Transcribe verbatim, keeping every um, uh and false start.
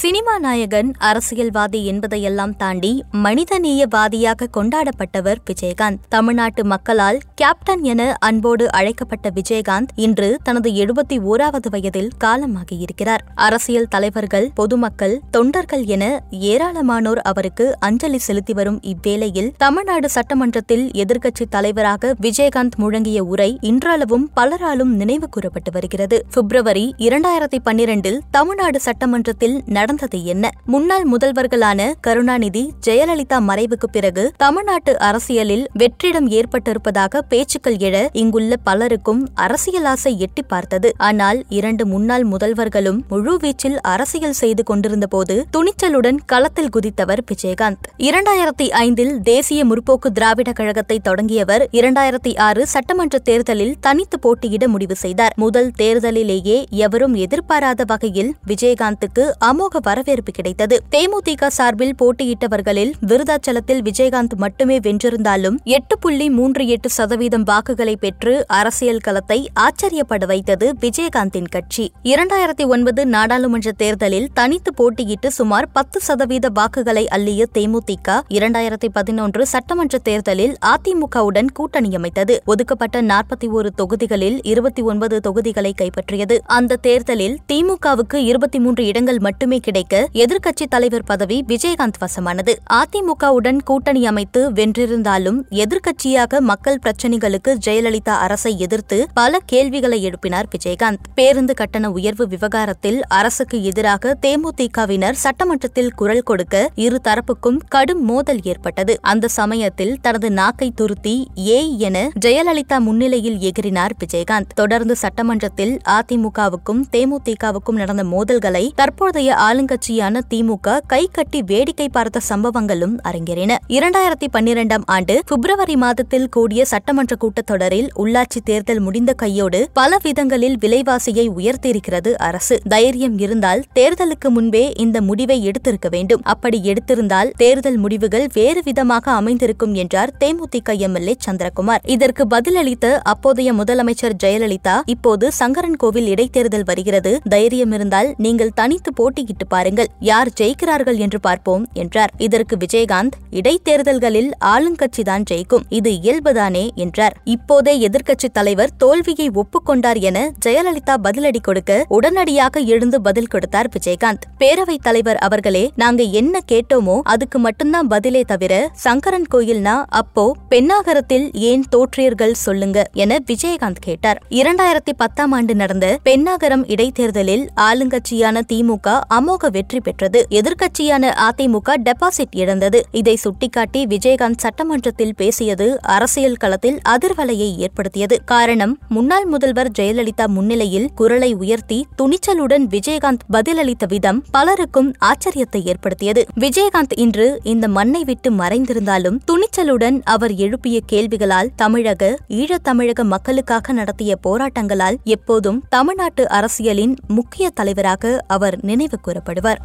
Cinema நாயகன், அரசியல்வாதி என்பதையெல்லாம் தாண்டி மனிதநேயவாதியாக கொண்டாடப்பட்டவர் விஜயகாந்த். தமிழ்நாட்டு மக்களால் கேப்டன் என அன்போடு அழைக்கப்பட்ட விஜயகாந்த் இன்று தனது எழுபத்தி ஓராவது வயதில் காலமாகியிருக்கிறார். அரசியல் தலைவர்கள், பொதுமக்கள், தொண்டர்கள் என ஏராளமானோர் அவருக்கு அஞ்சலி செலுத்தி வரும் இவ்வேளையில் தமிழ்நாடு சட்டமன்றத்தில் எதிர்க்கட்சித் தலைவராக விஜயகாந்த் முழங்கிய உரை இன்றளவும் பலராலும் நினைவு கூறப்பட்டு வருகிறது. பிப்ரவரி இரண்டாயிரத்தி பன்னிரண்டில் தமிழ்நாடு சட்டமன்றத்தில் நடந்தது என்ன? முன்னாள் முதல்வர்களான கருணாநிதி, ஜெயலலிதா மறைவுக்கு பிறகு தமிழ்நாட்டு அரசியலில் வெற்றிடம் ஏற்பட்டிருப்பதாக பேச்சுக்கள் எழ இங்குள்ள பலருக்கும் அரசியல் ஆசை எட்டி பார்த்தது. ஆனால் இரண்டு முன்னாள் முதல்வர்களும் முழுவீச்சில் அரசியல் செய்து கொண்டிருந்த போது துணிச்சலுடன் களத்தில் குதித்தவர் விஜயகாந்த். இரண்டாயிரத்தி ஐந்தில் தேசிய முற்போக்கு திராவிட கழகத்தை தொடங்கியவர் இரண்டாயிரத்தி ஆறு சட்டமன்ற தேர்தலில் தனித்து போட்டியிட முடிவு செய்தார். முதல் தேர்தலிலேயே எவரும் எதிர்பாராத வகையில் விஜயகாந்துக்கு அமோக வரவேற்பு கிடைத்தது. தேமுதிக சார்பில் போட்டியிட்டவர்களில் விருதாச்சலத்தில் விஜயகாந்த் மட்டுமே வென்றிருந்தாலும் எட்டு புள்ளி மூன்று எட்டு சதவீதம் வாக்குகளை பெற்று அரசியல் களத்தை ஆச்சரியப்பட வைத்தது விஜயகாந்தின் கட்சி. இரண்டாயிரத்தி ஒன்பது நாடாளுமன்ற தேர்தலில் தனித்து போட்டியிட்டு சுமார் பத்து சதவீத வாக்குகளை அள்ளிய தேமுதிக இரண்டாயிரத்தி பதினொன்று சட்டமன்ற தேர்தலில் அதிமுகவுடன் கூட்டணி அமைத்தது. ஒதுக்கப்பட்ட நாற்பத்தி ஒரு தொகுதிகளில் இருபத்தி ஒன்பது தொகுதிகளை கைப்பற்றியது. அந்த தேர்தலில் திமுகவுக்கு இருபத்தி மூன்று இடங்கள் மட்டுமே கிடைக்க எதிர்க்கட்சி தலைவர் பதவி விஜயகாந்த் வசமானது. அதிமுகவுடன் கூட்டணி அமைத்து வென்றிருந்தாலும் எதிர்க்கட்சியாக மக்கள் பிரச்சினைகளுக்கு ஜெயலலிதா அரசை எதிர்த்து பல கேள்விகளை எழுப்பினார் விஜயகாந்த். பேருந்து கட்டண உயர்வு விவகாரத்தில் அரசுக்கு எதிராக தேமுதிகவினர் சட்டமன்றத்தில் குரல் கொடுக்க இரு தரப்புக்கும் கடும் மோதல் ஏற்பட்டது. அந்த சமயத்தில் தனது நாக்கை துருத்தி ஏய் என ஜெயலலிதா முன்னிலையில் எகிரினார் விஜயகாந்த். தொடர்ந்து சட்டமன்றத்தில் அதிமுகவுக்கும் தேமுதிகவுக்கும் நடந்த மோதல்களை தற்போது ஆளுங்கட்சியான திமுக கை கட்டி வேடிக்கை பார்த்த சம்பவங்களும் அரங்கேறின. இரண்டாயிரத்தி பன்னிரெண்டாம் ஆண்டு பிப்ரவரி மாதத்தில் கூடிய சட்டமன்ற கூட்டத்தொடரில் உள்ளாட்சி தேர்தல் முடிந்த கையோடு பல விதங்களில் விலைவாசியை உயர்த்தியிருக்கிறது அரசு. தைரியம் இருந்தால் தேர்தலுக்கு முன்பே இந்த முடிவை எடுத்திருக்க வேண்டும். அப்படி எடுத்திருந்தால் தேர்தல் முடிவுகள் வேறு விதமாக அமைந்திருக்கும் என்றார் தேமுதிக எம்எல்ஏ சந்திரகுமார். இதற்கு பதிலளித்த அப்போதைய முதலமைச்சர் ஜெயலலிதா, இப்போது சங்கரன்கோவில் இடைத்தேர்தல் வருகிறது, தைரியம் இருந்தால் நீங்கள் தனித்து போட்டியிட்டு பாருங்கள், யார் ஜெயிக்கிறார்கள் என்று பார்ப்போம் என்றார். இதற்கு விஜயகாந்த், இடைத்தேர்தல்களில் ஆளுங்கட்சிதான் ஜெயிக்கும், இது இயல்புதானே என்றார். இப்போதே எதிர்க்கட்சி தலைவர் தோல்வியை ஒப்புக்கொண்டார் என ஜெயலலிதா பதிலடி கொடுக்க உடனடியாக எழுந்து பதில் கொடுத்தார் விஜயகாந்த். பேரவைத் தலைவர் அவர்களே, நாங்க என்ன கேட்டோமோ அதுக்கு மட்டும்தான் பதிலே தவிர சங்கரன் கோயில்னா அப்போ பெண்ணாகரத்தில் ஏன் தோற்றியர்கள் சொல்லுங்க என விஜயகாந்த் கேட்டார். இரண்டாயிரத்தி பத்தாம் ஆண்டு நடந்த பெண்ணாகரம் இடைத்தேர்தலில் ஆளுங்கட்சியான திமுக அமோக வெற்றி பெற்றது. எதிர்க்கட்சியான அதிமுக டெபாசிட் இழந்தது. இதை சுட்டிக்காட்டி விஜயகாந்த் சட்டமன்றத்தில் பேசியது அரசியல் களத்தில் அதிர்வலையை ஏற்படுத்தியது. காரணம், முன்னாள் முதல்வர் ஜெயலலிதா முன்னிலையில் குரலை உயர்த்தி துணிச்சலுடன் விஜயகாந்த் பதிலளித்த விதம் பலருக்கும் ஆச்சரியத்தை ஏற்படுத்தியது. விஜயகாந்த் இன்று இந்த மண்ணை விட்டு மறைந்திருந்தாலும் துணிச்சலுடன் அவர் எழுப்பிய கேள்விகளால், தமிழக ஈழத்தமிழக மக்களுக்காக நடத்திய போராட்டங்களால் எப்போதும் தமிழ்நாட்டு அரசியலின் முக்கிய தலைவராக அவர் நினைவு கூறப்படுவார்.